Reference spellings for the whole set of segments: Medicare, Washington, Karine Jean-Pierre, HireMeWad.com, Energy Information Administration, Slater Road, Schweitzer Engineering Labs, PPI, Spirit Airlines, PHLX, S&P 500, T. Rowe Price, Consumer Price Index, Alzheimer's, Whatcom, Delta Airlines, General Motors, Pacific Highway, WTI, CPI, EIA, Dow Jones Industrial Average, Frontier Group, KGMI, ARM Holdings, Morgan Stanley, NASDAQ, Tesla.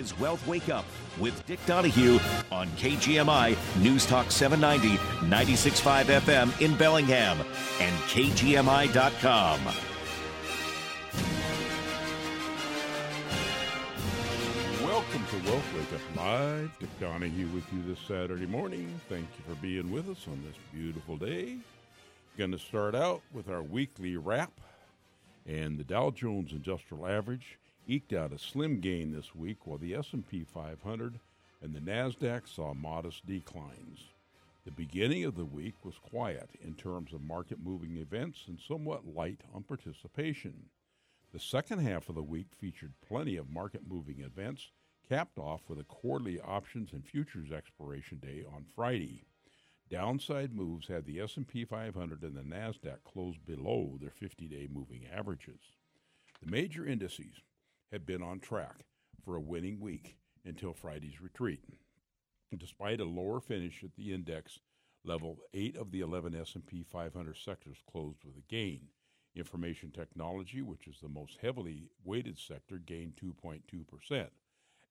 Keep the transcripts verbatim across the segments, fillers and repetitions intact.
is Wealth Wake Up with Dick Donahue on K G M I News Talk seven ninety, ninety-six point five F M in Bellingham and K G M I dot com. Welcome to Wealth Wake Up Live. Dick Donahue with you this Saturday morning. Thank you for being with us on this beautiful day. Going to start out with our weekly wrap, and the Dow Jones Industrial Average eked out a slim gain this week, while the S and P five hundred and the NASDAQ saw modest declines. The beginning of the week was quiet in terms of market-moving events and somewhat light on participation. The second half of the week featured plenty of market-moving events, capped off with a quarterly options and futures expiration day on Friday. Downside moves had the S and P five hundred and the NASDAQ close below their fifty-day moving averages. The major indices had been on track for a winning week until Friday's retreat. Despite a lower finish at the index level, eight of the eleven S and P five hundred sectors closed with a gain. Information technology, which is the most heavily weighted sector, gained two point two percent.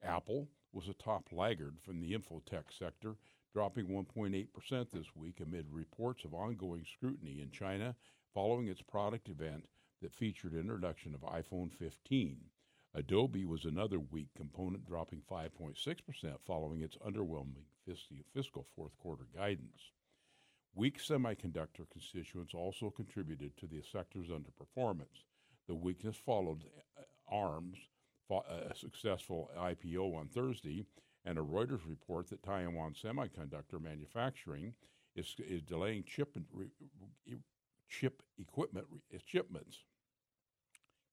Apple was a top laggard from the infotech sector, dropping one point eight percent this week amid reports of ongoing scrutiny in China following its product event that featured introduction of iPhone fifteen. Adobe was another weak component, dropping five point six percent following its underwhelming fiscal fourth quarter guidance. Weak semiconductor constituents also contributed to the sector's underperformance. The weakness followed ARM's a successful I P O on Thursday, and a Reuters report that Taiwan Semiconductor Manufacturing is, is delaying chip and re, chip equipment re, shipments.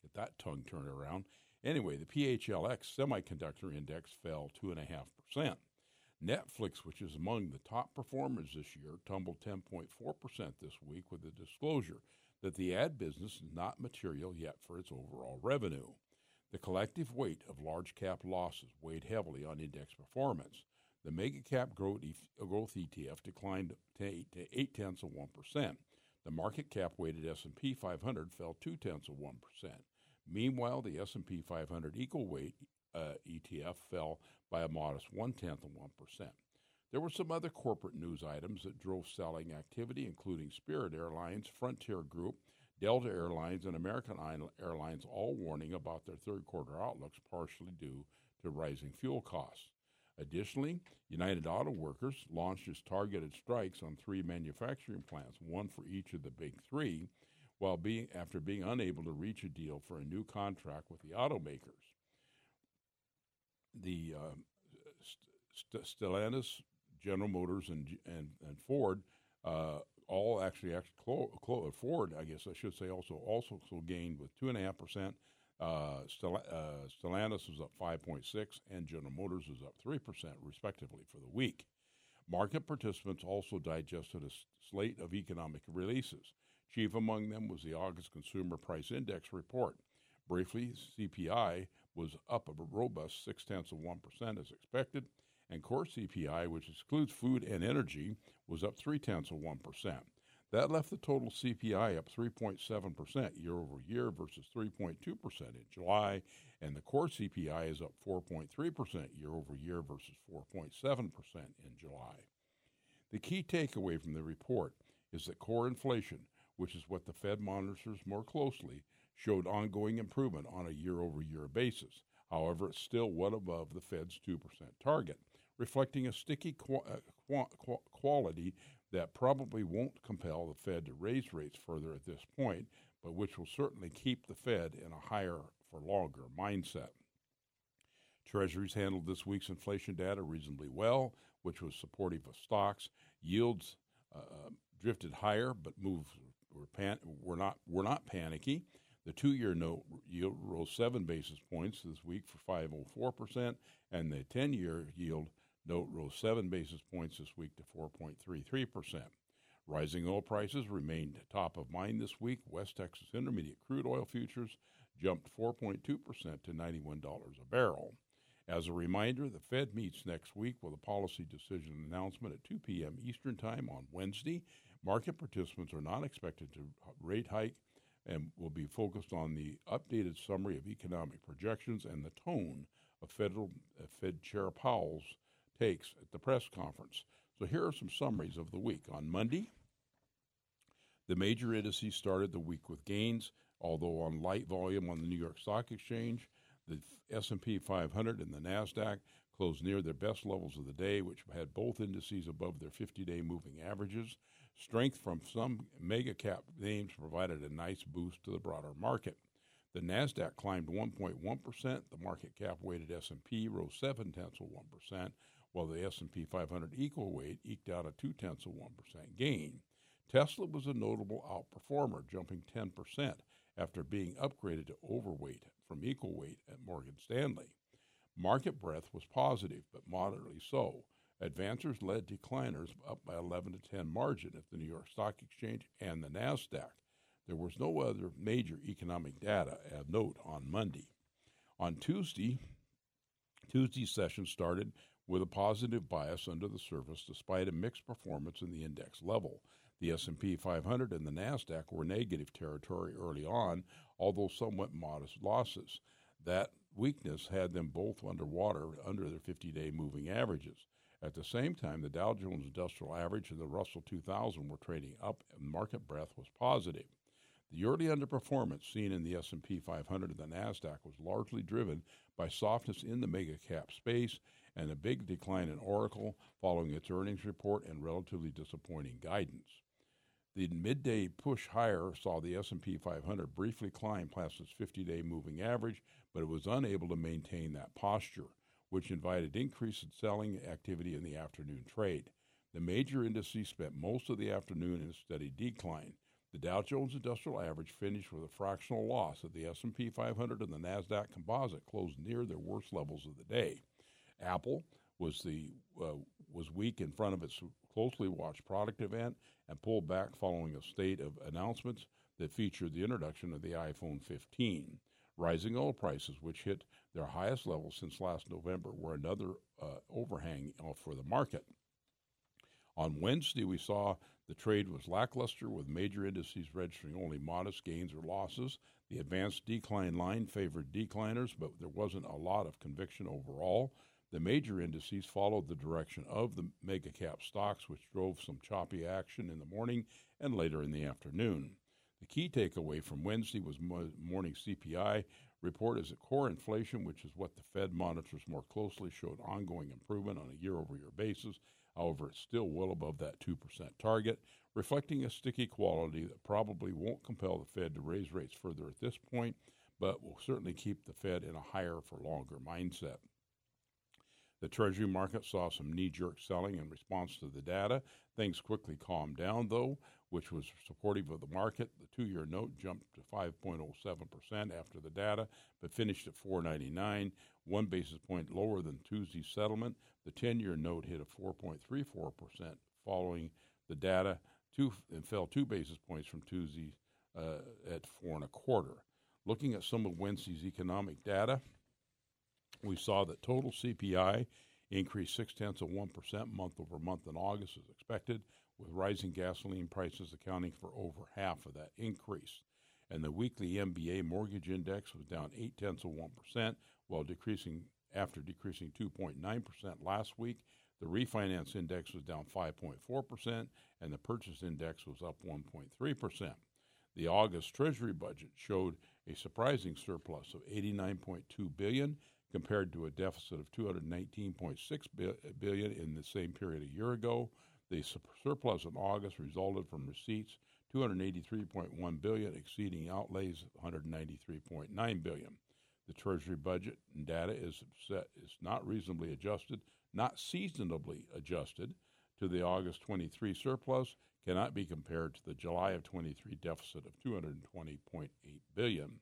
Get that tongue turned around. Anyway, the P H L X Semiconductor Index fell two point five percent. Netflix, which is among the top performers this year, tumbled ten point four percent this week with a disclosure that the ad business is not material yet for its overall revenue. The collective weight of large-cap losses weighed heavily on index performance. The mega-cap growth E T F declined to eight-tenths of one percent. The market cap-weighted S and P five hundred fell two-tenths of one percent. Meanwhile, the S and P five hundred equal-weight uh, E T F fell by a modest one-tenth of one percent. There were some other corporate news items that drove selling activity, including Spirit Airlines, Frontier Group, Delta Airlines, and American Airlines, all warning about their third-quarter outlooks, partially due to rising fuel costs. Additionally, United Auto Workers launched its targeted strikes on three manufacturing plants, one for each of the big three, while being after being unable to reach a deal for a new contract with the automakers. The uh, St- Stellantis, General Motors, and and, and Ford uh, All actually, actually clo- clo- Ford, I guess I should say, also also gained with two and a half percent. Stellantis was up five point six, and General Motors was up three percent, respectively, for the week. Market participants also digested a s- slate of economic releases. Chief among them was the August Consumer Price Index report. Briefly, C P I was up a robust six tenths of one percent as expected. And core C P I, which excludes food and energy, was up three-tenths of one percent. That left the total C P I up three point seven percent year-over-year versus three point two percent in July, and the core C P I is up four point three percent year-over-year versus four point seven percent in July. The key takeaway from the report is that core inflation, which is what the Fed monitors more closely, showed ongoing improvement on a year-over-year basis. However, it's still well above the Fed's two percent target, reflecting a sticky qu- qu- qu- quality that probably won't compel the Fed to raise rates further at this point, but which will certainly keep the Fed in a higher-for-longer mindset. Treasuries handled this week's inflation data reasonably well, which was supportive of stocks. Yields uh, drifted higher, but moves were, pan- were, not, were not panicky. The two-year note yield rose seven basis points this week for five point zero four percent, and the ten-year yield note rose seven basis points this week to four point three three percent. Rising oil prices remained top of mind this week. West Texas Intermediate crude oil futures jumped four point two percent to ninety-one dollars a barrel. As a reminder, the Fed meets next week with a policy decision announcement at two p.m. Eastern Time on Wednesday. Market participants are not expected to rate hike, and will be focused on the updated summary of economic projections and the tone of Federal uh, Fed Chair Powell's takes at the press conference. So here are some summaries of the week. On Monday, the major indices started the week with gains, although on light volume on the New York Stock Exchange. The S and P five hundred and the NASDAQ closed near their best levels of the day, which had both indices above their fifty-day moving averages. Strength from some mega-cap names provided a nice boost to the broader market. The NASDAQ climbed one point one percent, the market cap weighted S and P rose seven tenths of one percent, while the S and P five hundred equal weight eked out a two tenths of one percent gain. Tesla was a notable outperformer, jumping ten percent after being upgraded to overweight from equal weight at Morgan Stanley. Market breadth was positive, but moderately so. Advancers led decliners up by eleven to ten margin at the New York Stock Exchange and the NASDAQ. There was no other major economic data of note on Monday. On Tuesday, Tuesday's session started with a positive bias under the surface despite a mixed performance in the index level. The S and P five hundred and the NASDAQ were negative territory early on, although somewhat modest losses. That weakness had them both underwater under their fifty-day moving averages. At the same time, the Dow Jones Industrial Average and the Russell two thousand were trading up, and market breadth was positive. The early underperformance seen in the S and P five hundred and the NASDAQ was largely driven by softness in the mega-cap space and a big decline in Oracle following its earnings report and relatively disappointing guidance. The midday push higher saw the S and P five hundred briefly climb past its fifty-day moving average, but it was unable to maintain that posture, which invited increased selling activity in the afternoon trade. The major indices spent most of the afternoon in a steady decline. The Dow Jones Industrial Average finished with a fractional loss as the S and P five hundred and the NASDAQ Composite closed near their worst levels of the day. Apple was the uh, was weak in front of its closely watched product event and pulled back following a slate of announcements that featured the introduction of the iPhone fifteen. Rising oil prices, which hit their highest level since last November, were another uh, overhang for the market. On Wednesday, we saw the trade was lackluster, with major indices registering only modest gains or losses. The advanced decline line favored decliners, but there wasn't a lot of conviction overall. The major indices followed the direction of the mega-cap stocks, which drove some choppy action in the morning and later in the afternoon. The key takeaway from Wednesday was mo- morning C P I report as that core inflation, which is what the Fed monitors more closely, showed ongoing improvement on a year-over-year basis. However, it's still well above that two percent target, reflecting a sticky quality that probably won't compel the Fed to raise rates further at this point, but will certainly keep the Fed in a higher-for-longer mindset. The Treasury market saw some knee-jerk selling in response to the data. Things quickly calmed down, though, which was supportive of the market. The two-year note jumped to five point oh seven percent after the data, but finished at four ninety-nine, one basis point lower than Tuesday's settlement. The ten-year note hit a four point three four percent following the data two, and fell two basis points from Tuesday uh, at four and a quarter. Looking at some of Wednesday's economic data, we saw that total C P I increased six tenths of one percent month-over-month in August as expected, with rising gasoline prices accounting for over half of that increase. And the weekly M B A mortgage index was down eight tenths of one percent, while decreasing after decreasing two point nine percent last week. The refinance index was down five point four percent, and the purchase index was up one point three percent. The August Treasury budget showed a surprising surplus of eighty-nine point two billion dollars, compared to a deficit of two hundred nineteen point six billion dollars in the same period a year ago. The su- surplus in August resulted from receipts two hundred eighty-three point one billion dollars, exceeding outlays one hundred ninety-three point nine billion dollars. The Treasury budget and data is set, is not reasonably adjusted, not seasonably adjusted to the August twenty-three surplus, cannot be compared to the July of twenty-three deficit of two hundred twenty point eight billion dollars.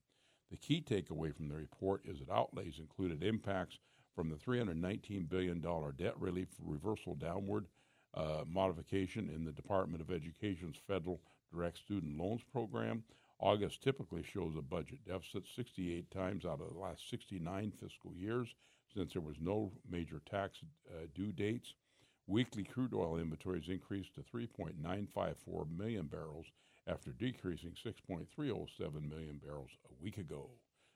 The key takeaway from the report is that outlays included impacts from the three hundred nineteen billion dollars debt relief reversal downward uh, modification in the Department of Education's Federal Direct Student Loans Program. August typically shows a budget deficit sixty-eight times out of the last sixty-nine fiscal years, since there was no major tax uh, due dates. Weekly crude oil inventories increased to three point nine five four million barrels after decreasing six point three oh seven million barrels a week ago.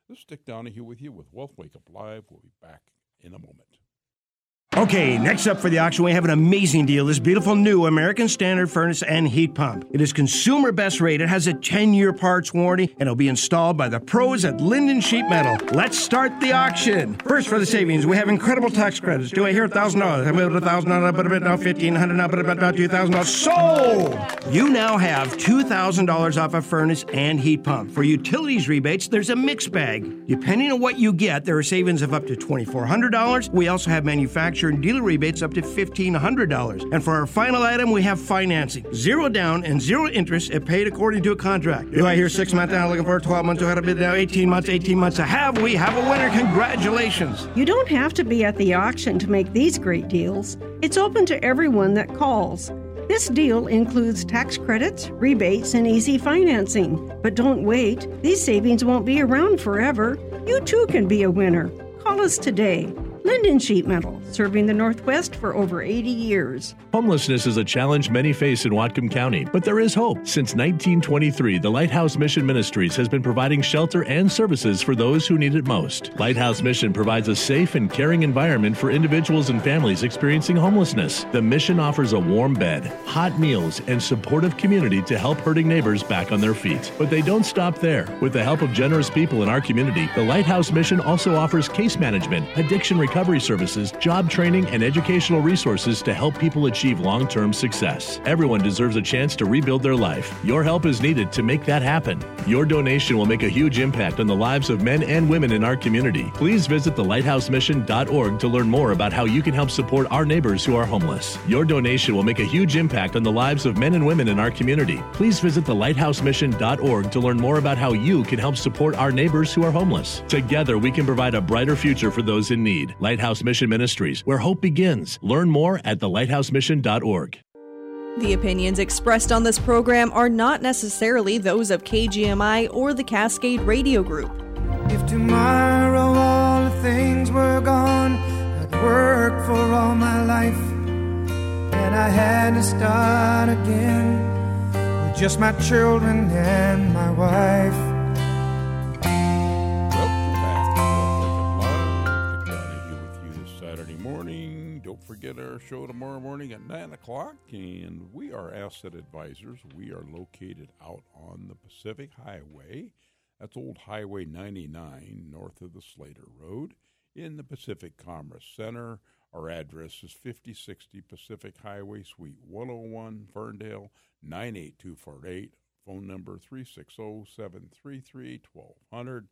This is Dick Donahue with you with Wealth Wake Up Live. We'll be back in a moment. Okay, next up for the auction, we have an amazing deal. This beautiful new American Standard furnace and heat pump. It is consumer best rate. It has a ten-year parts warranty, and it'll be installed by the pros at Linden Sheet Metal. Let's start the auction. First, for the savings, we have incredible tax credits. Do I hear one thousand dollars? I move to one thousand dollars, but about now fifteen hundred dollars, but about two thousand dollars. Sold! You now have two thousand dollars off a furnace and heat pump. For utilities rebates, there's a mixed bag. Depending on what you get, there are savings of up to two thousand four hundred dollars. We also have manufacturer and dealer rebates up to fifteen hundred dollars. And for our final item, we have financing. Zero down and zero interest and paid according to a contract. Do I hear six months down, looking for twelve months, or now eighteen months, eighteen months? I have, we have a winner. Congratulations. You don't have to be at the auction to make these great deals. It's open to everyone that calls. This deal includes tax credits, rebates, and easy financing. But don't wait. These savings won't be around forever. You too can be a winner. Call us today. Linden Sheet Metal, serving the Northwest for over eighty years. Homelessness is a challenge many face in Whatcom County, but there is hope. Since nineteen twenty-three, the Lighthouse Mission Ministries has been providing shelter and services for those who need it most. Lighthouse Mission provides a safe and caring environment for individuals and families experiencing homelessness. The mission offers a warm bed, hot meals, and supportive community to help hurting neighbors back on their feet. But they don't stop there. With the help of generous people in our community, the Lighthouse Mission also offers case management, addiction recovery services, job training, and educational resources to help people achieve long-term success. Everyone deserves a chance to rebuild their life. Your help is needed to make that happen. Your donation will make a huge impact on the lives of men and women in our community. Please visit the lighthouse mission dot org to learn more about how you can help support our neighbors who are homeless. Your donation will make a huge impact on the lives of men and women in our community. Please visit the lighthouse mission dot org to learn more about how you can help support our neighbors who are homeless. Together, we can provide a brighter future for those in need. Lighthouse Mission Ministries, where hope begins. Learn more at the lighthouse mission dot org. The opinions expressed on this program are not necessarily those of K G M I or the Cascade Radio Group. If tomorrow all the things were gone, I'd worked for all my life, and I had to start again with just my children and my wife. Forget our show tomorrow morning at nine o'clock, and we are Asset Advisors. We are located out on the Pacific Highway. That's old Highway ninety-nine, north of the Slater Road, in the Pacific Commerce Center. Our address is fifty sixty Pacific Highway, Suite one oh one, Ferndale, nine eight two four eight. Phone number three six zero, seven three three, one two zero zero.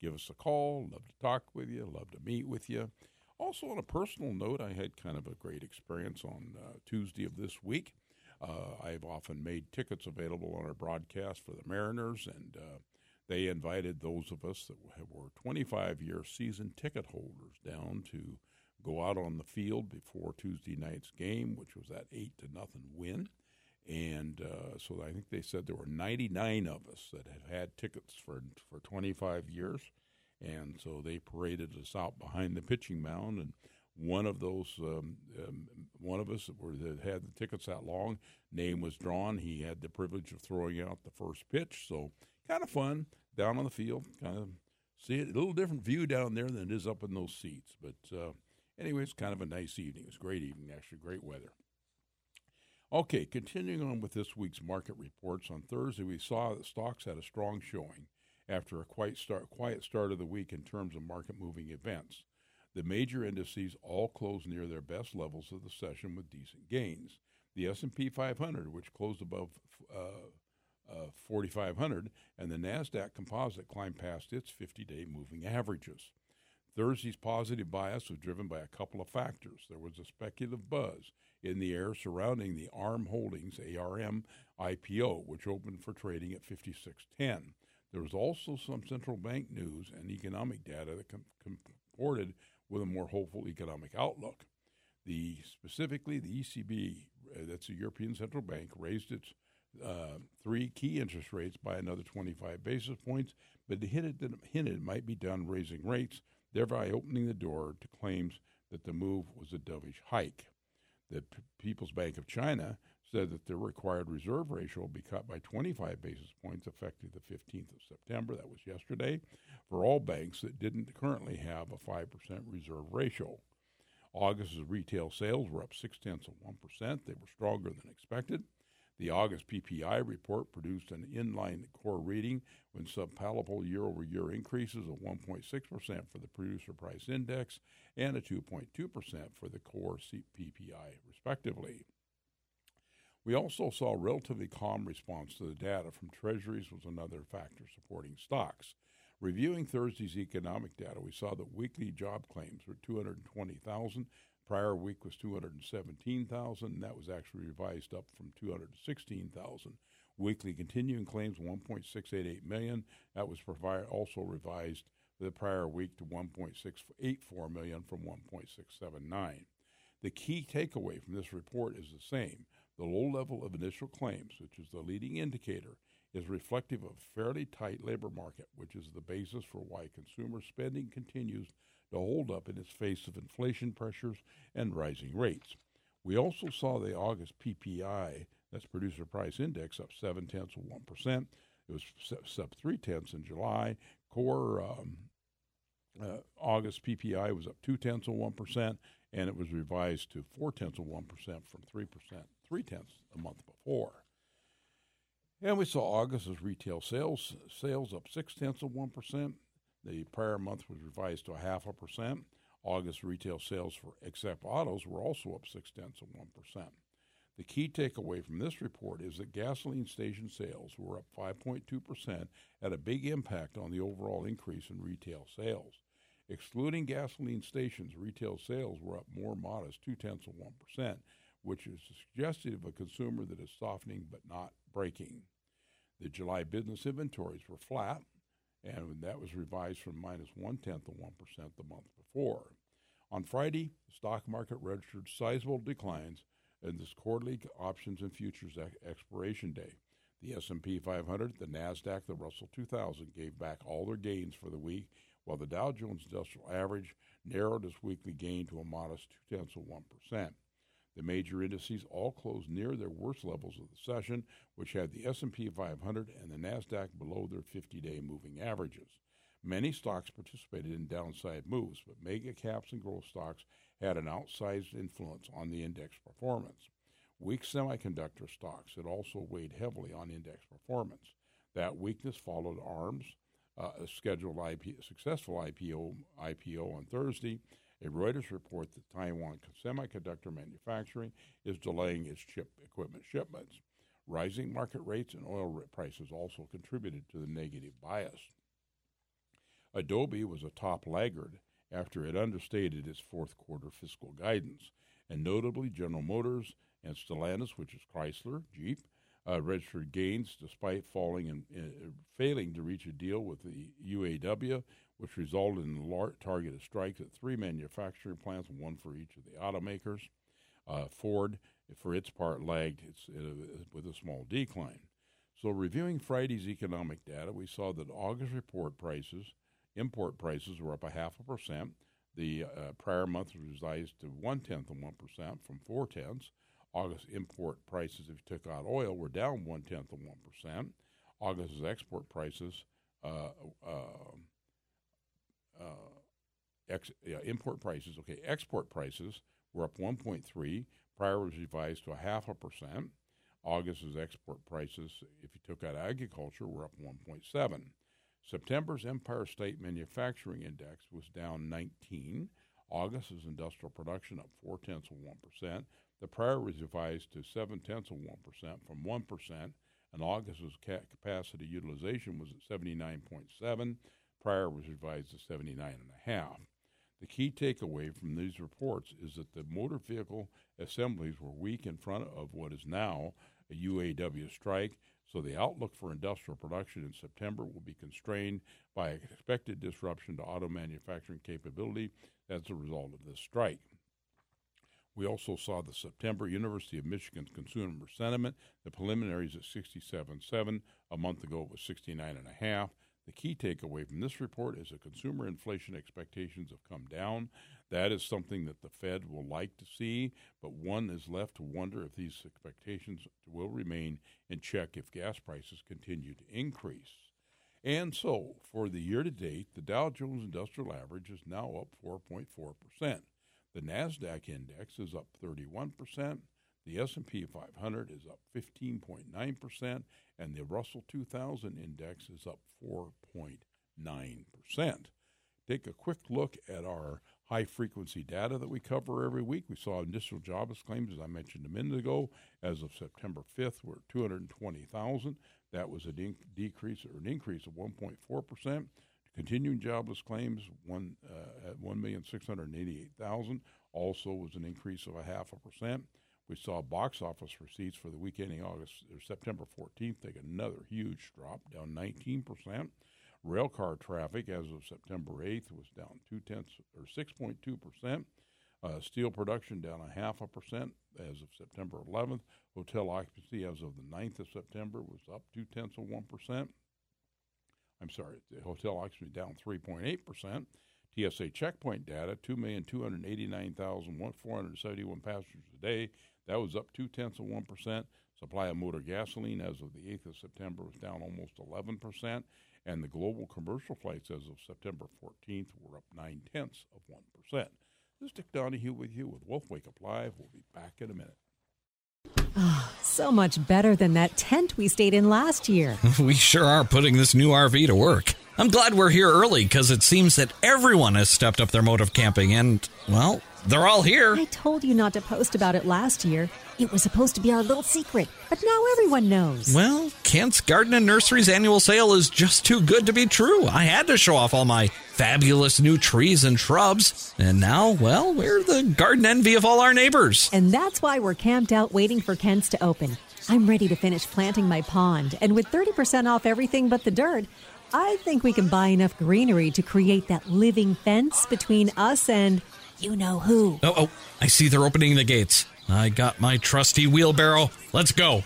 Give us a call. Love to talk with you. Love to meet with you. Also, on a personal note, I had kind of a great experience on uh, Tuesday of this week. Uh, I've often made tickets available on our broadcast for the Mariners, and uh, they invited those of us that were twenty-five-year season ticket holders down to go out on the field before Tuesday night's game, which was that eight to nothing win. And uh, so I think they said there were ninety-nine of us that had had tickets for for twenty-five years. And so they paraded us out behind the pitching mound, and one of those, um, um, one of us that, were, that had the tickets that long, name was drawn. He had the privilege of throwing out the first pitch, so kind of fun down on the field. Kind of see it, a little different view down there than it is up in those seats. But uh, anyway, it's kind of a nice evening. It was a great evening, actually, great weather. Okay, continuing on with this week's market reports. On Thursday, we saw that stocks had a strong showing after a quiet start, quiet start of the week in terms of market-moving events. The major indices all closed near their best levels of the session with decent gains. The S and P five hundred, which closed above uh, uh, forty-five hundred, and the NASDAQ composite climbed past its fifty-day moving averages. Thursday's positive bias was driven by a couple of factors. There was a speculative buzz in the air surrounding the A R M Holdings, A R M, I P O, which opened for trading at fifty-six ten. There was also some central bank news and economic data that com- comported with a more hopeful economic outlook. The specifically, the E C B, uh, that's the European Central Bank, raised its uh, three key interest rates by another twenty-five basis points, but they hinted that hinted it might be done raising rates, thereby opening the door to claims that the move was a dovish hike. The P- People's Bank of China said that the required reserve ratio will be cut by twenty-five basis points effective the fifteenth of September. That was yesterday for all banks that didn't currently have a five percent reserve ratio. August's retail sales were up six-tenths of one percent. They were stronger than expected. The August P P I report produced an inline core reading with subpalpable year-over-year increases of one point six percent for the Producer Price Index and a two point two percent for the core P P I, respectively. We also saw a relatively calm response to the data from Treasuries was another factor supporting stocks. Reviewing Thursday's economic data, we saw that weekly job claims were two hundred twenty thousand. Prior week was two hundred seventeen thousand, and that was actually revised up from two hundred sixteen thousand. Weekly continuing claims, one point six eight eight million. That was provi- also revised the prior week to one point six eight four million from one point six seven nine. The key takeaway from this report is the same. The low level of initial claims, which is the leading indicator, is reflective of a fairly tight labor market, which is the basis for why consumer spending continues to hold up in its face of inflation pressures and rising rates. We also saw the August P P I, that's Producer Price Index, up seven-tenths of one percent. It was up three-tenths in July. Core um, uh, August P P I was up two-tenths of one percent, and it was revised to four-tenths of one percent from three percent, three-tenths a month before. And we saw August's retail sales sales up six-tenths of one percent. The prior month was revised to a half a percent. August retail sales for except autos were also up six-tenths of one percent. The key takeaway from this report is that gasoline station sales were up five point two percent, had a big impact on the overall increase in retail sales. Excluding gasoline stations, retail sales were up more modest, two-tenths of one percent, which is suggestive of a consumer that is softening but not breaking. The July business inventories were flat, and that was revised from minus one-tenth of one percent the month before. On Friday, the stock market registered sizable declines in this quarterly options and futures expiration day. The S and P five hundred, the NASDAQ, the Russell two thousand gave back all their gains for the week, while the Dow Jones Industrial Average narrowed its weekly gain to a modest two-tenths of one percent. The major indices all closed near their worst levels of the session, which had the S and P five hundred and the NASDAQ below their fifty-day moving averages. Many stocks participated in downside moves, but mega caps and growth stocks had an outsized influence on the index performance. Weak semiconductor stocks had also weighed heavily on index performance. That weakness followed ARM's uh, a scheduled I P, successful I P O, I P O on Thursday, a Reuters report that Taiwan Semiconductor Manufacturing is delaying its chip equipment shipments. Rising market rates and oil prices also contributed to the negative bias. Adobe was a top laggard after it understated its fourth quarter fiscal guidance, and notably General Motors and Stellantis, which is Chrysler, Jeep, uh, registered gains despite falling and uh, failing to reach a deal with the U A W, which resulted in lar- targeted strikes at three manufacturing plants, one for each of the automakers. Uh, Ford, for its part, lagged its, uh, with a small decline. So reviewing Friday's economic data, we saw that August report prices, import prices were up a half a percent. The uh, prior month was revised to one-tenth of one percent from four-tenths. August import prices, if you took out oil, were down one-tenth of one percent. August's export prices... Uh, uh, Uh, ex, yeah, import prices, okay, export prices were up one point three. Prior was revised to a half a percent. August's export prices, if you took out agriculture, were up one point seven. September's Empire State Manufacturing Index was down nineteen. August's industrial production up four-tenths of one percent. The prior was revised to seven-tenths of one percent from one percent, and August's ca- capacity utilization was at seventy-nine point seven. Prior was revised to seventy-nine and a half. The key takeaway from these reports is that the motor vehicle assemblies were weak in front of what is now a U A W strike, so the outlook for industrial production in September will be constrained by expected disruption to auto manufacturing capability as a result of this strike. We also saw the September University of Michigan's consumer sentiment, the preliminaries at sixty-seven point seven. A month ago it was sixty-nine and a half. The key takeaway from this report is that consumer inflation expectations have come down. That is something that the Fed will like to see, but one is left to wonder if these expectations will remain in check if gas prices continue to increase. And so, for the year-to-date, the Dow Jones Industrial Average is now up four point four percent. The NASDAQ index is up thirty-one percent. The S and P five hundred is up fifteen point nine percent, and the Russell two thousand index is up four point nine percent. Take a quick look at our high-frequency data that we cover every week. We saw industrial jobless claims, as I mentioned a minute ago, as of September fifth, were two hundred twenty thousand. That was a de- decrease or an increase of one point four percent. Continuing jobless claims one uh, at one million six hundred eighty-eight thousand also was an increase of a half a percent. We saw box office receipts for the week ending August or September fourteenth take another huge drop, down nineteen percent. Rail car traffic as of September eighth was down two tenths or six point two percent. Uh, steel production down a half a percent as of September eleventh. Hotel occupancy as of the ninth of September was up two tenths of one percent. I'm sorry, the hotel occupancy down three point eight percent. T S A checkpoint data, two million two hundred eighty-nine thousand four hundred seventy-one passengers a day. That was up two-tenths of one percent. Supply of motor gasoline as of the eighth of September was down almost eleven percent. And the global commercial flights as of September fourteenth were up nine-tenths of one percent. This is Dick Donahue with you with Wolf Wake Up Live. We'll be back in a minute. Oh, so much better than that tent we stayed in last year. We sure are putting this new R V to work. I'm glad we're here early because it seems that everyone has stepped up their mode of camping and, well, they're all here. I told you not to post about it last year. It was supposed to be our little secret, but now everyone knows. Well, Kent's Garden and Nursery's annual sale is just too good to be true. I had to show off all my fabulous new trees and shrubs. And now, well, we're the garden envy of all our neighbors. And that's why we're camped out waiting for Kent's to open. I'm ready to finish planting my pond. And with thirty percent off everything but the dirt, I think we can buy enough greenery to create that living fence between us and you-know-who. Oh, oh, I see they're opening the gates. I got my trusty wheelbarrow. Let's go.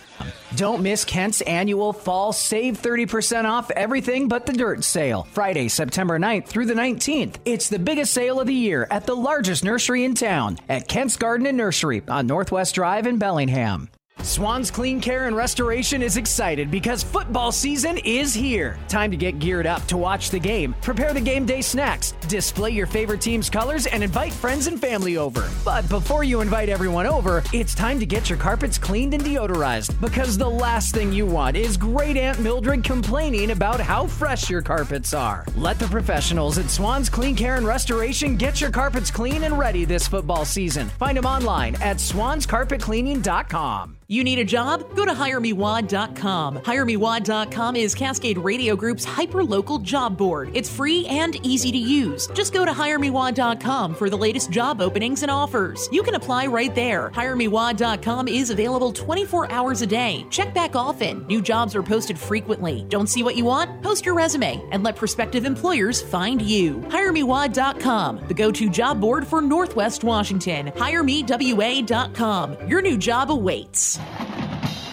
Don't miss Kent's annual fall Save thirty percent Off Everything But the Dirt sale, Friday, September ninth through the nineteenth. It's the biggest sale of the year at the largest nursery in town at Kent's Garden and Nursery on Northwest Drive in Bellingham. Swan's Clean Care and Restoration is excited because football season is here. Time to get geared up to watch the game, prepare the game day snacks, display your favorite team's colors, and invite friends and family over. But before you invite everyone over, it's time to get your carpets cleaned and deodorized because the last thing you want is Great Aunt Mildred complaining about how fresh your carpets are. Let the professionals at Swan's Clean Care and Restoration get your carpets clean and ready this football season. Find them online at swans carpet cleaning dot com. You need a job? Go to hire me wad dot com. hire me wad dot com is Cascade Radio Group's hyper-local job board. It's free and easy to use. Just go to hire me wad dot com for the latest job openings and offers. You can apply right there. hire me wad dot com is available twenty-four hours a day. Check back often. New jobs are posted frequently. Don't see what you want? Post your resume and let prospective employers find you. hire me wad dot com, the go-to job board for Northwest Washington. hire me w a dot com. Your new job awaits.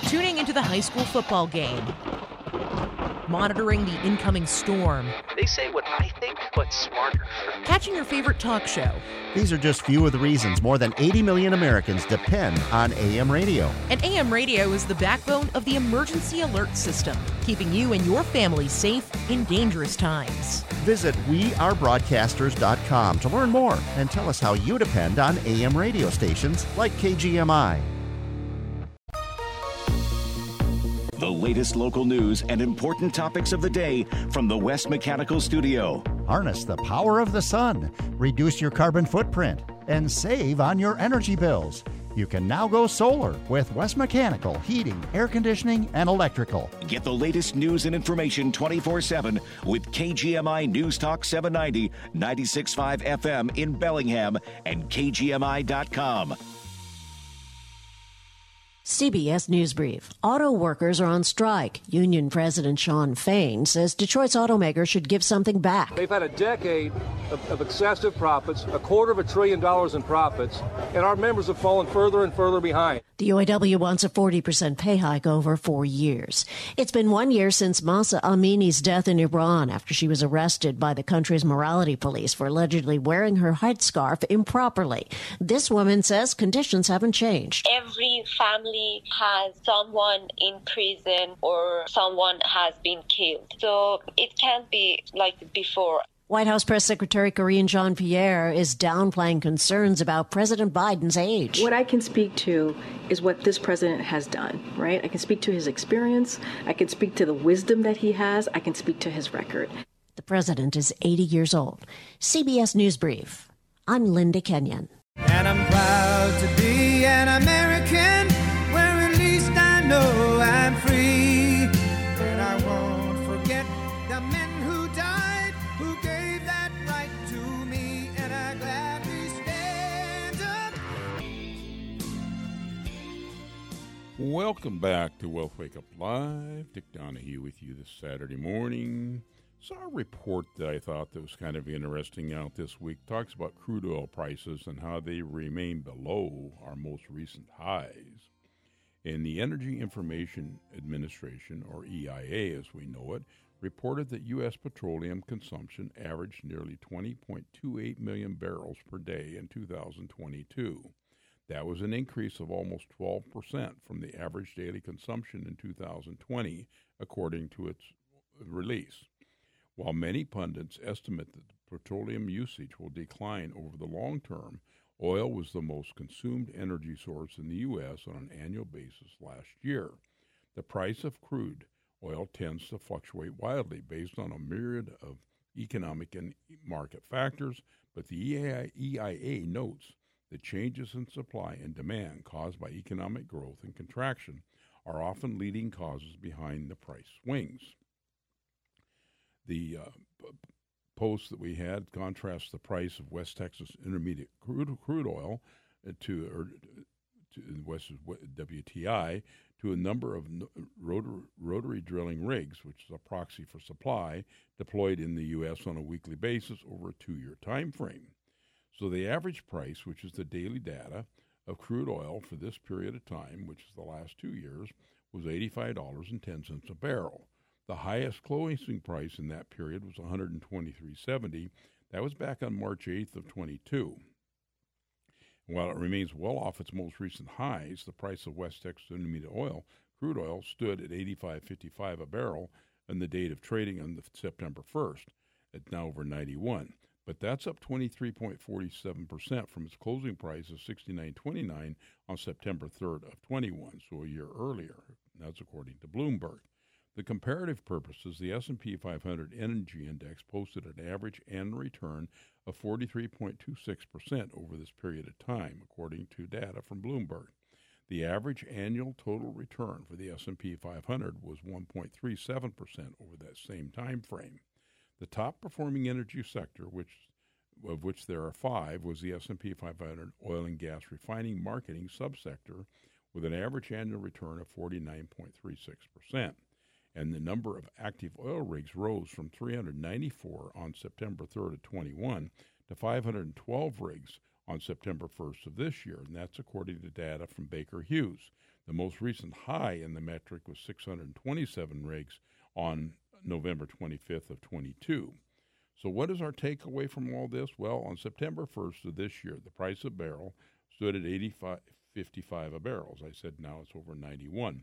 Tuning into the high school football game. Monitoring the incoming storm. They say what I think, but smarter. Catching your favorite talk show. These are just few of the reasons more than eighty million Americans depend on A M radio. And A M radio is the backbone of the emergency alert system, keeping you and your family safe in dangerous times. Visit we are broadcasters dot com to learn more and tell us how you depend on A M radio stations like K G M I. The latest local news and important topics of the day from the West Mechanical Studio. Harness the power of the sun, reduce your carbon footprint, and save on your energy bills. You can now go solar with West Mechanical Heating, Air Conditioning, and Electrical. Get the latest news and information twenty-four seven with K G M I News Talk seven ninety, ninety-six point five F M in Bellingham and K G M I dot com. C B S News Brief. Auto workers are on strike. Union President Shawn Fain says Detroit's automakers should give something back. They've had a decade of, of excessive profits, a quarter of a trillion dollars in profits, and our members have fallen further and further behind. The U A W wants a forty percent pay hike over four years. It's been one year since Masa Amini's death in Iran after she was arrested by the country's morality police for allegedly wearing her headscarf improperly. This woman says conditions haven't changed. Every family has someone in prison or someone has been killed. So it can't be like before. White House Press Secretary Karine Jean-Pierre is downplaying concerns about President Biden's age. What I can speak to is what this president has done, right? I can speak to his experience. I can speak to the wisdom that he has. I can speak to his record. The president is eighty years old. C B S News Brief. I'm Linda Kenyon. And I'm proud to be an American. No, I'm free, and I won't forget the men who died, who gave that right to me, and I gladly stand up. Welcome back to Wealth Wake Up Live. Dick Donahue with you this Saturday morning. Saw a report that I thought that was kind of interesting out this week. Talks about crude oil prices and how they remain below our most recent highs. And the Energy Information Administration, or E I A as we know it, reported that U S petroleum consumption averaged nearly twenty point two eight million barrels per day in two thousand twenty-two. That was an increase of almost twelve percent from the average daily consumption in two thousand twenty, according to its release. While many pundits estimate that the petroleum usage will decline over the long term, oil was the most consumed energy source in the U S on an annual basis last year. The price of crude oil tends to fluctuate wildly based on a myriad of economic and market factors, but the E I A notes that changes in supply and demand caused by economic growth and contraction are often leading causes behind the price swings. The uh, p- post that we had contrasts the price of West Texas Intermediate crude, crude oil uh, to, or, to West W T I to a number of n- rotor, rotary drilling rigs, which is a proxy for supply, deployed in the U S on a weekly basis over a two-year time frame. So the average price, which is the daily data of crude oil for this period of time, which is the last two years, was eighty-five dollars and ten cents a barrel. The highest closing price in that period was one hundred twenty-three dollars and seventy cents. That was back on March eighth of twenty-two. While it remains well off its most recent highs, the price of West Texas Intermediate oil, crude oil, stood at eighty-five fifty-five a barrel on the date of trading on the September first, at now over ninety-one. But that's up twenty-three point four seven percent from its closing price of sixty-nine twenty-nine on September third of twenty-one, so a year earlier. That's according to Bloomberg. For comparative purposes, the S and P five hundred Energy Index posted an average annual return of forty-three point two six percent over this period of time, according to data from Bloomberg. The average annual total return for the S and P five hundred was one point three seven percent over that same time frame. The top-performing energy sector, which, of which there are five, was the S and P five hundred oil and gas refining marketing subsector, with an average annual return of forty-nine point three six percent. And the number of active oil rigs rose from three hundred ninety-four on September third of twenty-one to five hundred twelve rigs on September first of this year, and that's according to data from Baker Hughes. The most recent high in the metric was six hundred twenty-seven rigs on November twenty-fifth of twenty-two. So what is our takeaway from all this? Well, on September first of this year, the price of barrel stood at eighty-five fifty-five a barrel. As I said, now it's over ninety-one.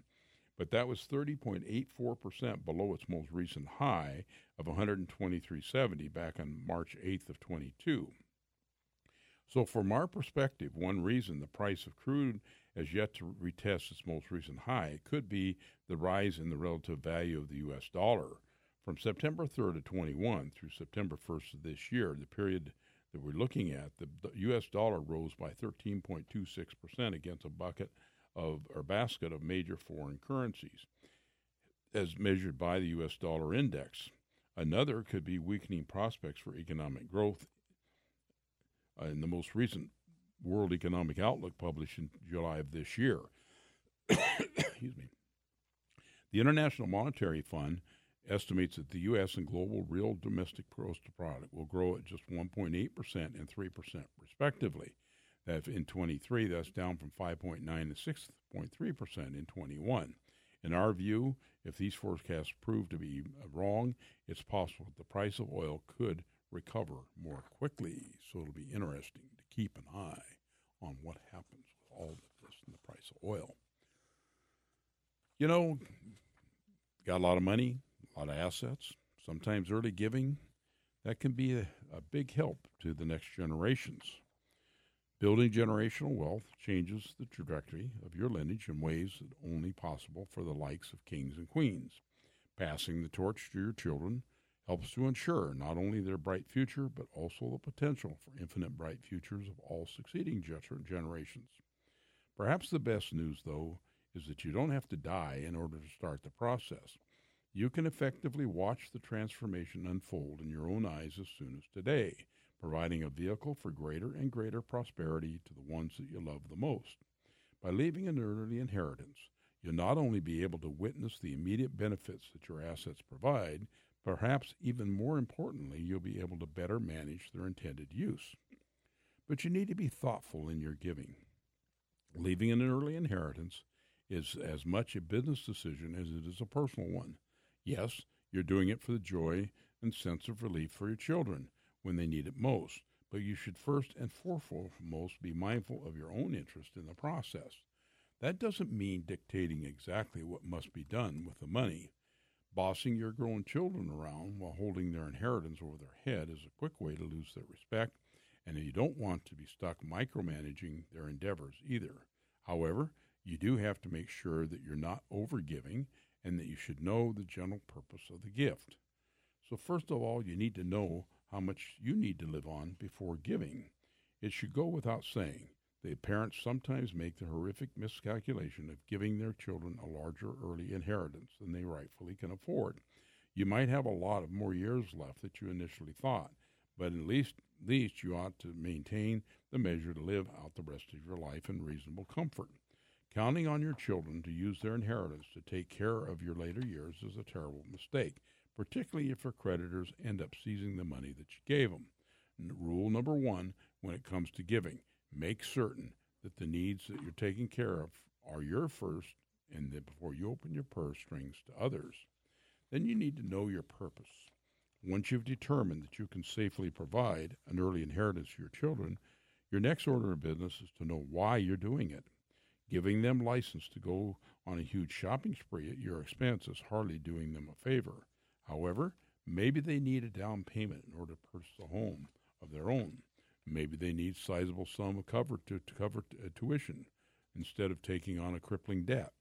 But that was thirty point eight four percent below its most recent high of one hundred twenty-three dollars and seventy cents back on March eighth of twenty-two. So from our perspective, one reason the price of crude has yet to retest its most recent high could be the rise in the relative value of the U S dollar. From September third of twenty-one through September first of this year, the period that we're looking at, the U S dollar rose by thirteen point two six percent against a bucket of or basket of major foreign currencies, as measured by the U S dollar index. Another could be weakening prospects for economic growth. Uh, in the most recent World Economic Outlook published in July of this year, excuse me, the International Monetary Fund estimates that the U S and global real domestic gross product will grow at just one point eight percent and three percent respectively. That in twenty-three, that's down from five point nine to six point three percent in twenty-one. In our view, if these forecasts prove to be wrong, it's possible that the price of oil could recover more quickly. So it'll be interesting to keep an eye on what happens with all of this and the price of oil. You know, got a lot of money, a lot of assets, sometimes early giving. That can be a, a big help to the next generations. Building generational wealth changes the trajectory of your lineage in ways that only possible for the likes of kings and queens. Passing the torch to your children helps to ensure not only their bright future, but also the potential for infinite bright futures of all succeeding generations. Perhaps the best news, though, is that you don't have to die in order to start the process. You can effectively watch the transformation unfold in your own eyes as soon as today, providing a vehicle for greater and greater prosperity to the ones that you love the most. By leaving an early inheritance, you'll not only be able to witness the immediate benefits that your assets provide, perhaps even more importantly, you'll be able to better manage their intended use. But you need to be thoughtful in your giving. Leaving an early inheritance is as much a business decision as it is a personal one. Yes, you're doing it for the joy and sense of relief for your children when they need it most, but you should first and foremost be mindful of your own interest in the process. That doesn't mean dictating exactly what must be done with the money. Bossing your grown children around while holding their inheritance over their head is a quick way to lose their respect, and you don't want to be stuck micromanaging their endeavors either. However, you do have to make sure that you're not overgiving and that you should know the general purpose of the gift. So first of all, you need to know how much you need to live on before giving. It should go without saying that parents sometimes make the horrific miscalculation of giving their children a larger early inheritance than they rightfully can afford. You might have a lot of more years left than you initially thought, but at least, at least you ought to maintain the measure to live out the rest of your life in reasonable comfort. Counting on your children to use their inheritance to take care of your later years is a terrible mistake, particularly if your creditors end up seizing the money that you gave them. And rule number one when it comes to giving, make certain that the needs that you're taking care of are your first, and that before you open your purse strings to others. Then you need to know your purpose. Once you've determined that you can safely provide an early inheritance to your children, your next order of business is to know why you're doing it. Giving them license to go on a huge shopping spree at your expense is hardly doing them a favor. However, maybe they need a down payment in order to purchase a home of their own. Maybe they need a sizable sum of cover to, to cover t- uh, tuition instead of taking on a crippling debt.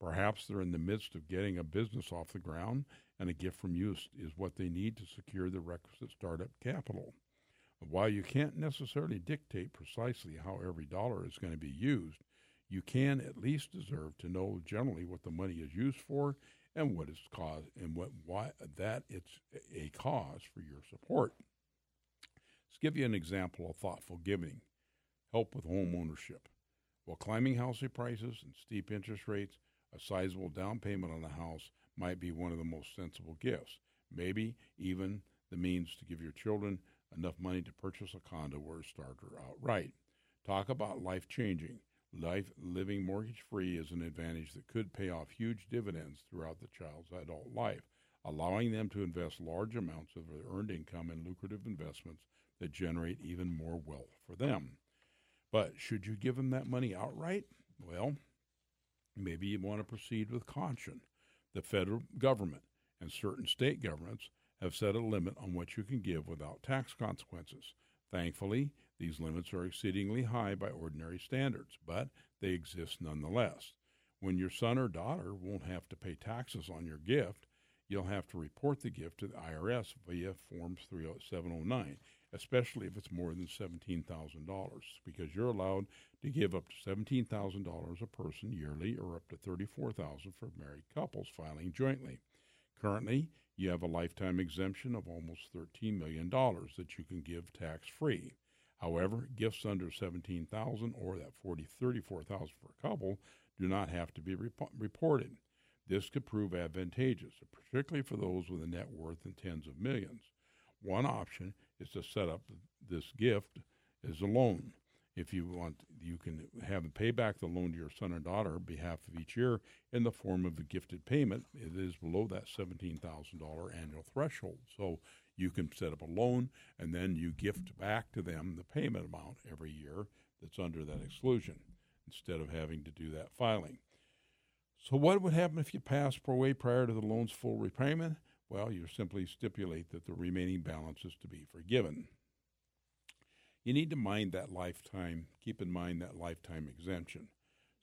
Perhaps they're in the midst of getting a business off the ground, and a gift from you is what they need to secure the requisite startup capital. While you can't necessarily dictate precisely how every dollar is going to be used, you can at least deserve to know generally what the money is used for and what it's cause and what why that it's a cause for your support. Let's give you an example of thoughtful giving. Help with home ownership. While climbing housing prices and steep interest rates, a sizable down payment on a house might be one of the most sensible gifts. Maybe even the means to give your children enough money to purchase a condo or a starter outright. Talk about life-changing. Life living mortgage-free is an advantage that could pay off huge dividends throughout the child's adult life, allowing them to invest large amounts of their earned income in lucrative investments that generate even more wealth for them. But should you give them that money outright? Well, maybe you want to proceed with caution. The federal government and certain state governments have set a limit on what you can give without tax consequences. Thankfully, these limits are exceedingly high by ordinary standards, but they exist nonetheless. When your son or daughter won't have to pay taxes on your gift, you'll have to report the gift to the I R S via Form seven oh nine, especially if it's more than seventeen thousand dollars, because you're allowed to give up to seventeen thousand dollars a person yearly or up to thirty-four thousand dollars for married couples filing jointly. Currently, you have a lifetime exemption of almost thirteen million dollars that you can give tax-free. However, gifts under seventeen thousand dollars or that forty, thirty-four thousand dollars for a couple do not have to be rep- reported. This could prove advantageous, particularly for those with a net worth in tens of millions. One option is to set up this gift as a loan. If you want, you can have them pay back the loan to your son or daughter on behalf of each year in the form of a gifted payment. It is below that seventeen thousand dollars annual threshold. So you can set up a loan, and then you gift back to them the payment amount every year that's under that exclusion instead of having to do that filing. So what would happen if you passed away prior to the loan's full repayment? Well, you simply stipulate that the remaining balance is to be forgiven. You need to mind that lifetime, keep in mind that lifetime exemption.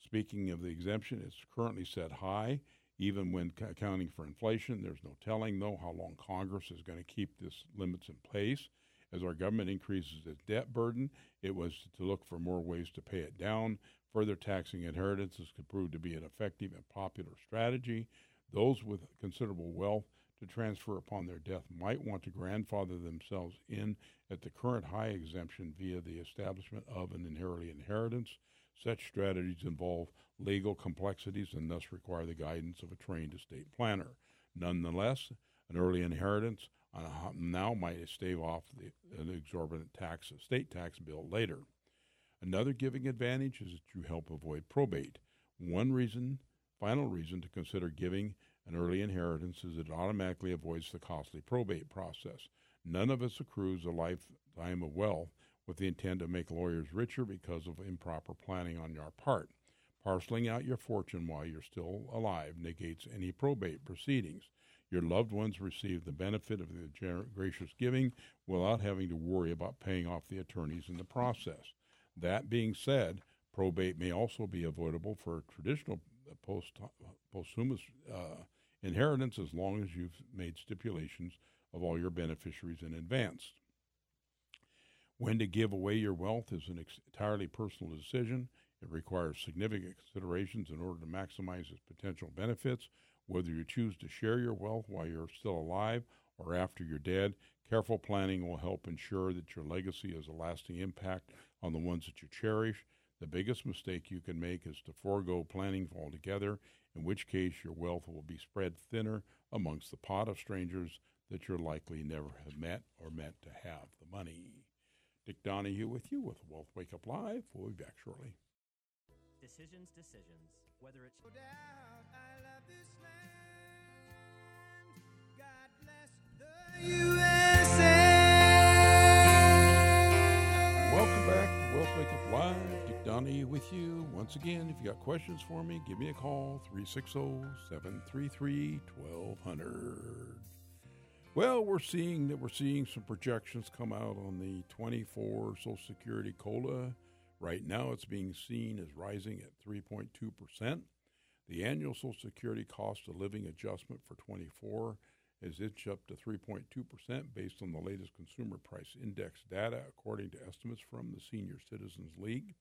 Speaking of the exemption, it's currently set high, even when c- accounting for inflation. There's no telling, though, how long Congress is going to keep these limits in place. As our government increases its debt burden, it was to look for more ways to pay it down. Further taxing inheritances could prove to be an effective and popular strategy. Those with considerable wealth to transfer upon their death might want to grandfather themselves in at the current high exemption via the establishment of an inherited inheritance. Such strategies involve legal complexities and thus require the guidance of a trained estate planner. Nonetheless, an early inheritance now might stave off the, an exorbitant tax, estate tax bill later. Another giving advantage is that you help avoid probate. One reason, final reason to consider giving an early inheritance is it automatically avoids the costly probate process. None of us accrues a lifetime of wealth with the intent to make lawyers richer because of improper planning on your part. Parceling out your fortune while you're still alive negates any probate proceedings. Your loved ones receive the benefit of the gener- gracious giving without having to worry about paying off the attorneys in the process. That being said, probate may also be avoidable for traditional post- posthumous uh, inheritance as long as you've made stipulations of all your beneficiaries in advance. When to give away your wealth is an ex- entirely personal decision. It requires significant considerations in order to maximize its potential benefits. Whether you choose to share your wealth while you're still alive or after you're dead, careful planning will help ensure that your legacy has a lasting impact on the ones that you cherish. The biggest mistake you can make is to forego planning altogether, in which case your wealth will be spread thinner amongst the pot of strangers that you're likely never have met or meant to have the money. Dick Donahue with you with Wealth Wake Up Live. We'll be back shortly. Decisions, decisions. Whether it's... I love this land. God bless the U S A. Welcome back to Wealth Wake Up Live. Dick Donahue with you. Once again, if you got questions for me, give me a call, three six zero, seven three three, one two zero zero. Well, we're seeing that we're seeing some projections come out on the twenty-four Social Security COLA. Right now, it's being seen as rising at three point two percent. The annual Social Security cost of living adjustment for twenty-four is inched up to three point two percent based on the latest Consumer Price Index data, according to estimates from the Senior Citizens League.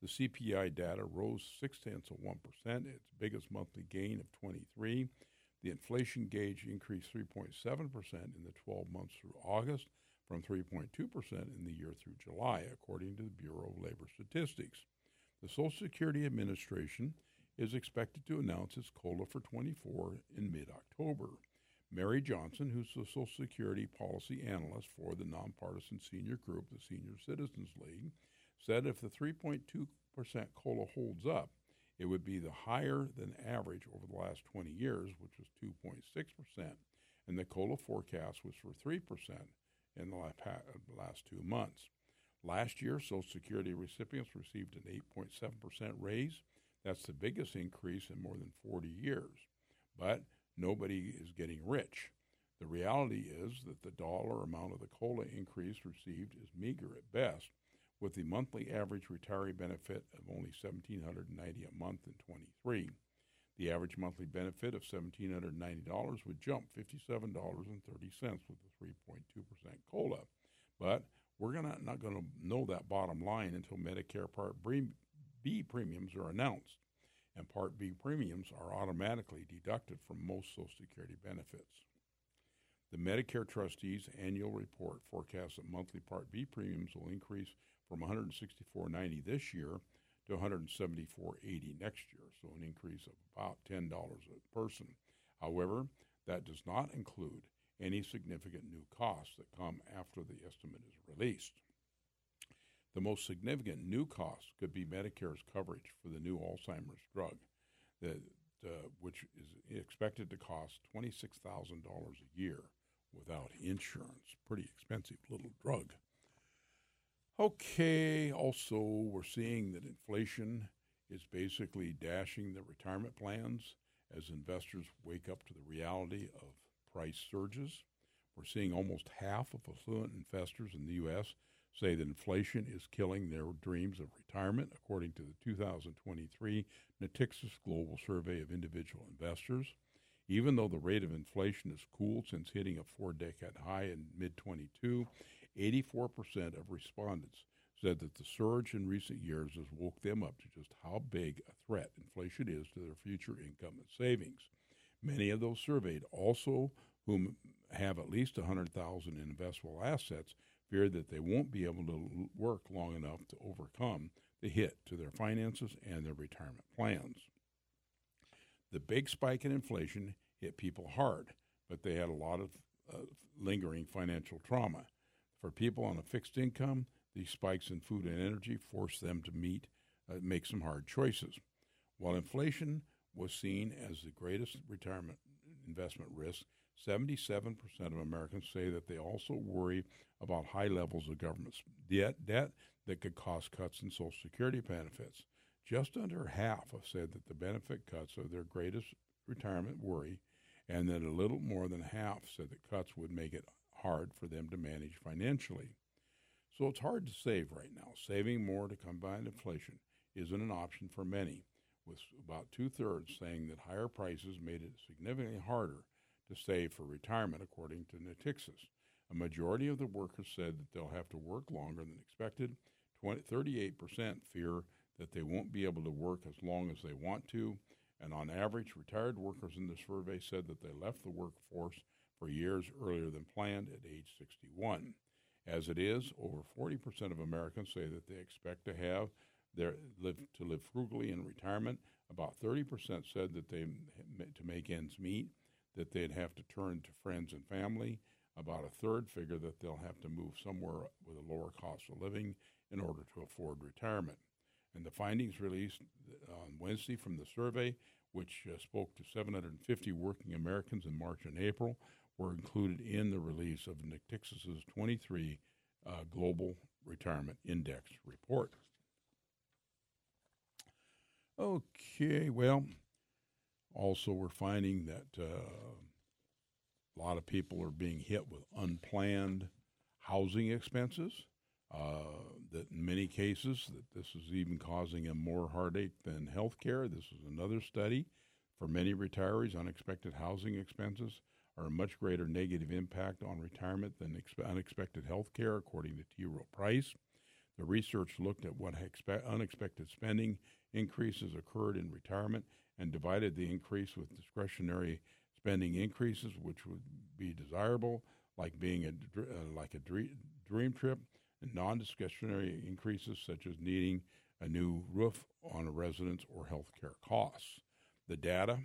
The C P I data rose six-tenths of one percent, its biggest monthly gain of twenty-three. The inflation gauge increased three point seven percent in the twelve months through August from three point two percent in the year through July, according to the Bureau of Labor Statistics. The Social Security Administration is expected to announce its COLA for twenty-four in mid-October. Mary Johnson, who's the Social Security policy analyst for the nonpartisan senior group, the Senior Citizens League, said if the three point two percent COLA holds up, it would be the higher than average over the last twenty years, which was two point six percent, and the COLA forecast was for three percent in the last two months. Last year, Social Security recipients received an eight point seven percent raise. That's the biggest increase in more than forty years. But nobody is getting rich. The reality is that the dollar amount of the COLA increase received is meager at best, with the monthly average retiree benefit of only one thousand seven hundred ninety dollars a month in twenty-three. The average monthly benefit of one thousand seven hundred ninety dollars would jump fifty-seven dollars and thirty cents with the three point two percent COLA. But we're gonna, not going to know that bottom line until Medicare Part B premiums are announced, and Part B premiums are automatically deducted from most Social Security benefits. The Medicare Trustees' annual report forecasts that monthly Part B premiums will increase from one hundred sixty-four dollars and ninety cents this year to one hundred seventy-four dollars and eighty cents next year, so an increase of about ten dollars a person. However, that does not include any significant new costs that come after the estimate is released. The most significant new cost could be Medicare's coverage for the new Alzheimer's drug, that, uh, which is expected to cost twenty-six thousand dollars a year without insurance. Pretty expensive little drug. Okay, also we're seeing that inflation is basically dashing the retirement plans as investors wake up to the reality of price surges. We're seeing almost half of affluent investors in the U S say that inflation is killing their dreams of retirement, according to the two thousand twenty-three Natixis Global Survey of Individual Investors. Even though the rate of inflation has cooled since hitting a four-decade high in mid twenty-two, eighty-four percent of respondents said that the surge in recent years has woke them up to just how big a threat inflation is to their future income and savings. Many of those surveyed, also whom have at least one hundred thousand dollars in investable assets, fear that they won't be able to work long enough to overcome the hit to their finances and their retirement plans. The big spike in inflation hit people hard, but they had a lot of uh, lingering financial trauma. For people on a fixed income, these spikes in food and energy forced them to meet, uh, make some hard choices. While inflation was seen as the greatest retirement investment risk, seventy-seven percent of Americans say that they also worry about high levels of government debt, debt that could cause cuts in Social Security benefits. Just under half have said that the benefit cuts are their greatest retirement worry, and that a little more than half said that cuts would make it hard for them to manage financially. So it's hard to save right now. Saving more to combat inflation isn't an option for many, with about two-thirds saying that higher prices made it significantly harder to save for retirement, according to Natixis. A majority of the workers said that they'll have to work longer than expected. thirty-eight percent fear that they won't be able to work as long as they want to, and on average, retired workers in the survey said that they left the workforce for years earlier than planned at age sixty-one. As it is, over forty percent of Americans say that they expect to have their live to live frugally in retirement. About thirty percent said that they to make ends meet, that they'd have to turn to friends and family. About a third figure that they'll have to move somewhere with a lower cost of living in order to afford retirement. And the findings released on Wednesday from the survey, which uh, spoke to seven hundred fifty working Americans in March and April, were included in the release of Natixis' twenty-three uh, Global Retirement Index report. Okay, well, also we're finding that uh, a lot of people are being hit with unplanned housing expenses. Uh, that in many cases that this is even causing them more heartache than health care. This is another study. For many retirees, unexpected housing expenses are a much greater negative impact on retirement than expe- unexpected health care, according to T. Rowe Price. The research looked at what expe- unexpected spending increases occurred in retirement and divided the increase with discretionary spending increases, which would be desirable, like being a dr- uh, like a dre- dream trip, and non-discretionary increases such as needing a new roof on a residence or health care costs. The data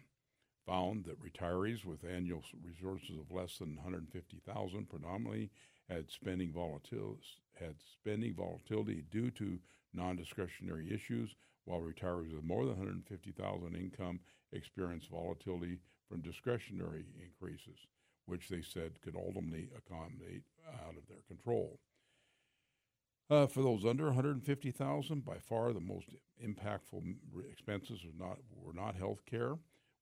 found that retirees with annual resources of less than one hundred fifty thousand dollars predominantly had spending volatil- had spending volatility due to non-discretionary issues, while retirees with more than one hundred fifty thousand dollars income experienced volatility from discretionary increases, which they said could ultimately accommodate out of their control. Uh, for those under one hundred fifty thousand dollars, by far the most impactful expenses were not, were not health care,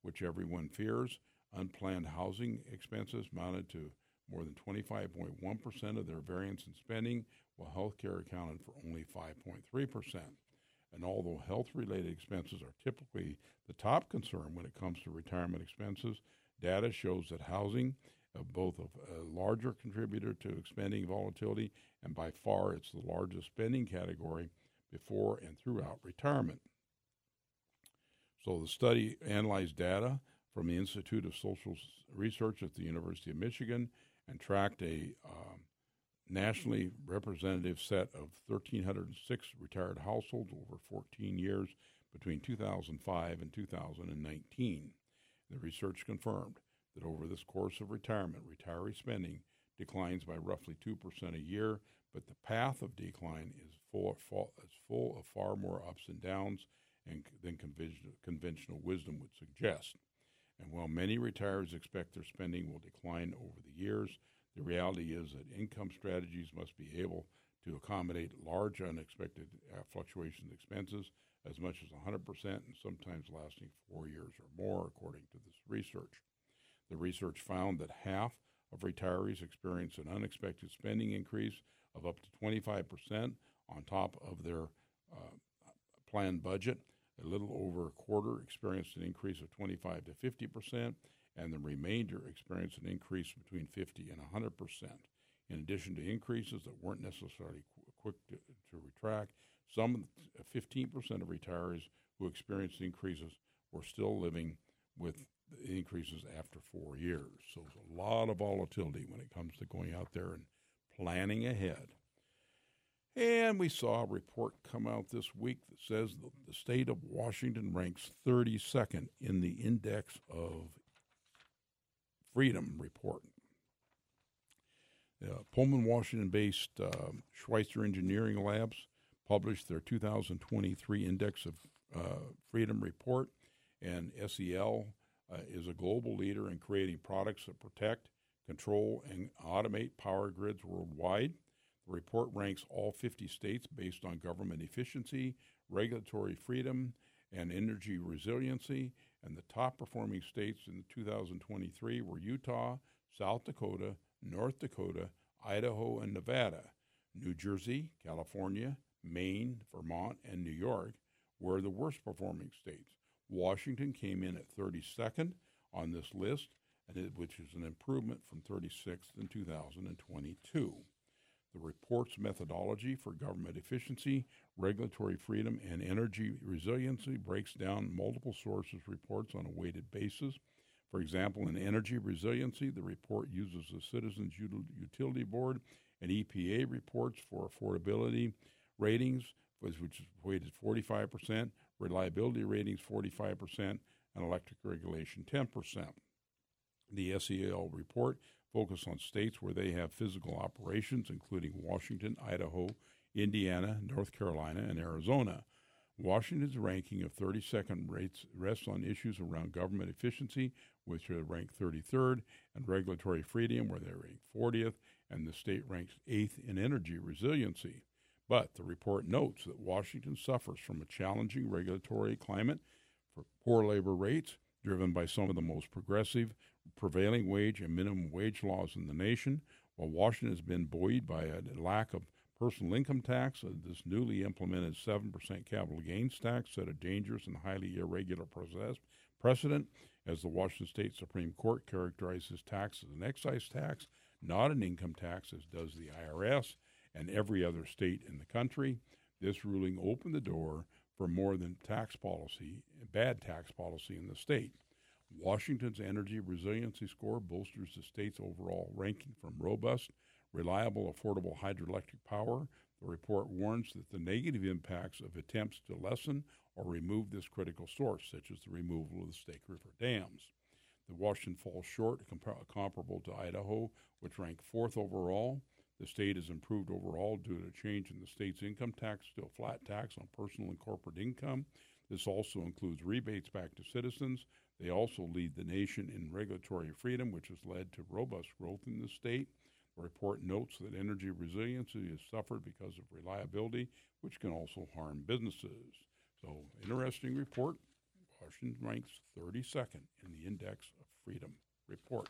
which everyone fears. Unplanned housing expenses amounted to more than twenty-five point one percent of their variance in spending, while health care accounted for only five point three percent. And although health-related expenses are typically the top concern when it comes to retirement expenses, data shows that housing of both of a larger contributor to spending volatility, and by far it's the largest spending category before and throughout retirement. So the study analyzed data from the Institute of Social Research at the University of Michigan and tracked a um, nationally representative set of one thousand three hundred six retired households over fourteen years between two thousand five and two thousand nineteen. The research confirmed that over this course of retirement, retiree spending declines by roughly two percent a year, but the path of decline is full of, full, is full of far more ups and downs and, than conventional, conventional wisdom would suggest. And while many retirees expect their spending will decline over the years, the reality is that income strategies must be able to accommodate large unexpected uh, fluctuations in expenses as much as one hundred percent and sometimes lasting four years or more, according to this research. The research found that half of retirees experience an unexpected spending increase of up to twenty-five percent on top of their uh, planned budget. A little over a quarter experienced an increase of twenty-five to fifty percent, and the remainder experienced an increase between fifty and one hundred percent. In addition to increases that weren't necessarily qu- quick to, to retract, some fifteen percent of retirees who experienced increases were still living with the increases after four years. So there's a lot of volatility when it comes to going out there and planning ahead. And we saw a report come out this week that says the, the state of Washington ranks thirty-second in the Index of Freedom report. Uh, Pullman, Washington-based uh, Schweitzer Engineering Labs published their two thousand twenty-three Index of uh, Freedom report, and S E L uh, is a global leader in creating products that protect, control, and automate power grids worldwide. The report ranks all fifty states based on government efficiency, regulatory freedom, and energy resiliency, and the top-performing states in two thousand twenty-three were Utah, South Dakota, North Dakota, Idaho, and Nevada. New Jersey, California, Maine, Vermont, and New York were the worst-performing states. Washington came in at thirty-second on this list, and it, which is an improvement from thirty-sixth in two thousand twenty-two. The report's methodology for government efficiency, regulatory freedom, and energy resiliency breaks down multiple sources' reports on a weighted basis. For example, in energy resiliency, the report uses the Citizens Utility Board and E P A reports for affordability ratings, which is weighted forty-five percent, reliability ratings forty-five percent, and electric regulation ten percent. The S E L report focus on states where they have physical operations, including Washington, Idaho, Indiana, North Carolina, and Arizona. Washington's ranking of thirty-second rates rests on issues around government efficiency, which are ranked thirty-third, and regulatory freedom, where they're ranked fortieth, and the state ranks eighth in energy resiliency. But the report notes that Washington suffers from a challenging regulatory climate for poor labor rates, driven by some of the most progressive prevailing wage and minimum wage laws in the nation. While Washington has been buoyed by a lack of personal income tax, this newly implemented seven percent capital gains tax set a dangerous and highly irregular process precedent, as the Washington State Supreme Court characterized this tax as an excise tax, not an income tax, as does the I R S and every other state in the country. This ruling opened the door for more than tax policy, bad tax policy in the state. Washington's energy resiliency score bolsters the state's overall ranking from robust, reliable, affordable hydroelectric power. The report warns that the negative impacts of attempts to lessen or remove this critical source, such as the removal of the Snake River dams. The Washington falls short, comp- comparable to Idaho, which ranked fourth overall. The state has improved overall due to a change in the state's income tax to a flat tax on personal and corporate income. This also includes rebates back to citizens. They also lead the nation in regulatory freedom, which has led to robust growth in the state. The report notes that energy resiliency is suffered because of reliability, which can also harm businesses. So, interesting report. Washington ranks thirty-second in the Index of Freedom report.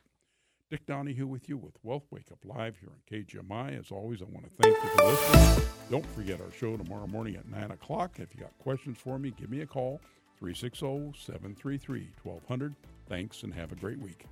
Dick Donahue with you with Wealth Wake Up Live here on K G M I. As always, I want to thank you for listening. Don't forget our show tomorrow morning at nine o'clock. If you got questions for me, give me a call. three six zero, seven three three, one two zero zero. Thanks and have a great week.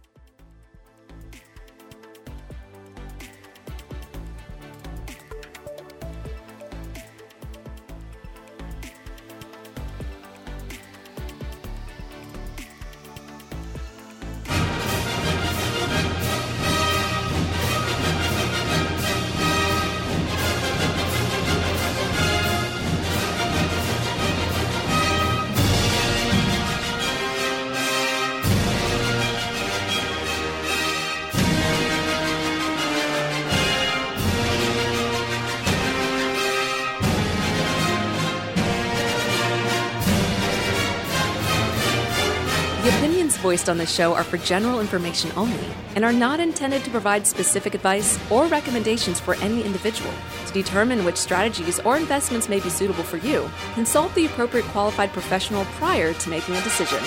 voiced on this show are for general information only and are not intended to provide specific advice or recommendations for any individual. To determine which strategies or investments may be suitable for you, consult the appropriate qualified professional prior to making a decision.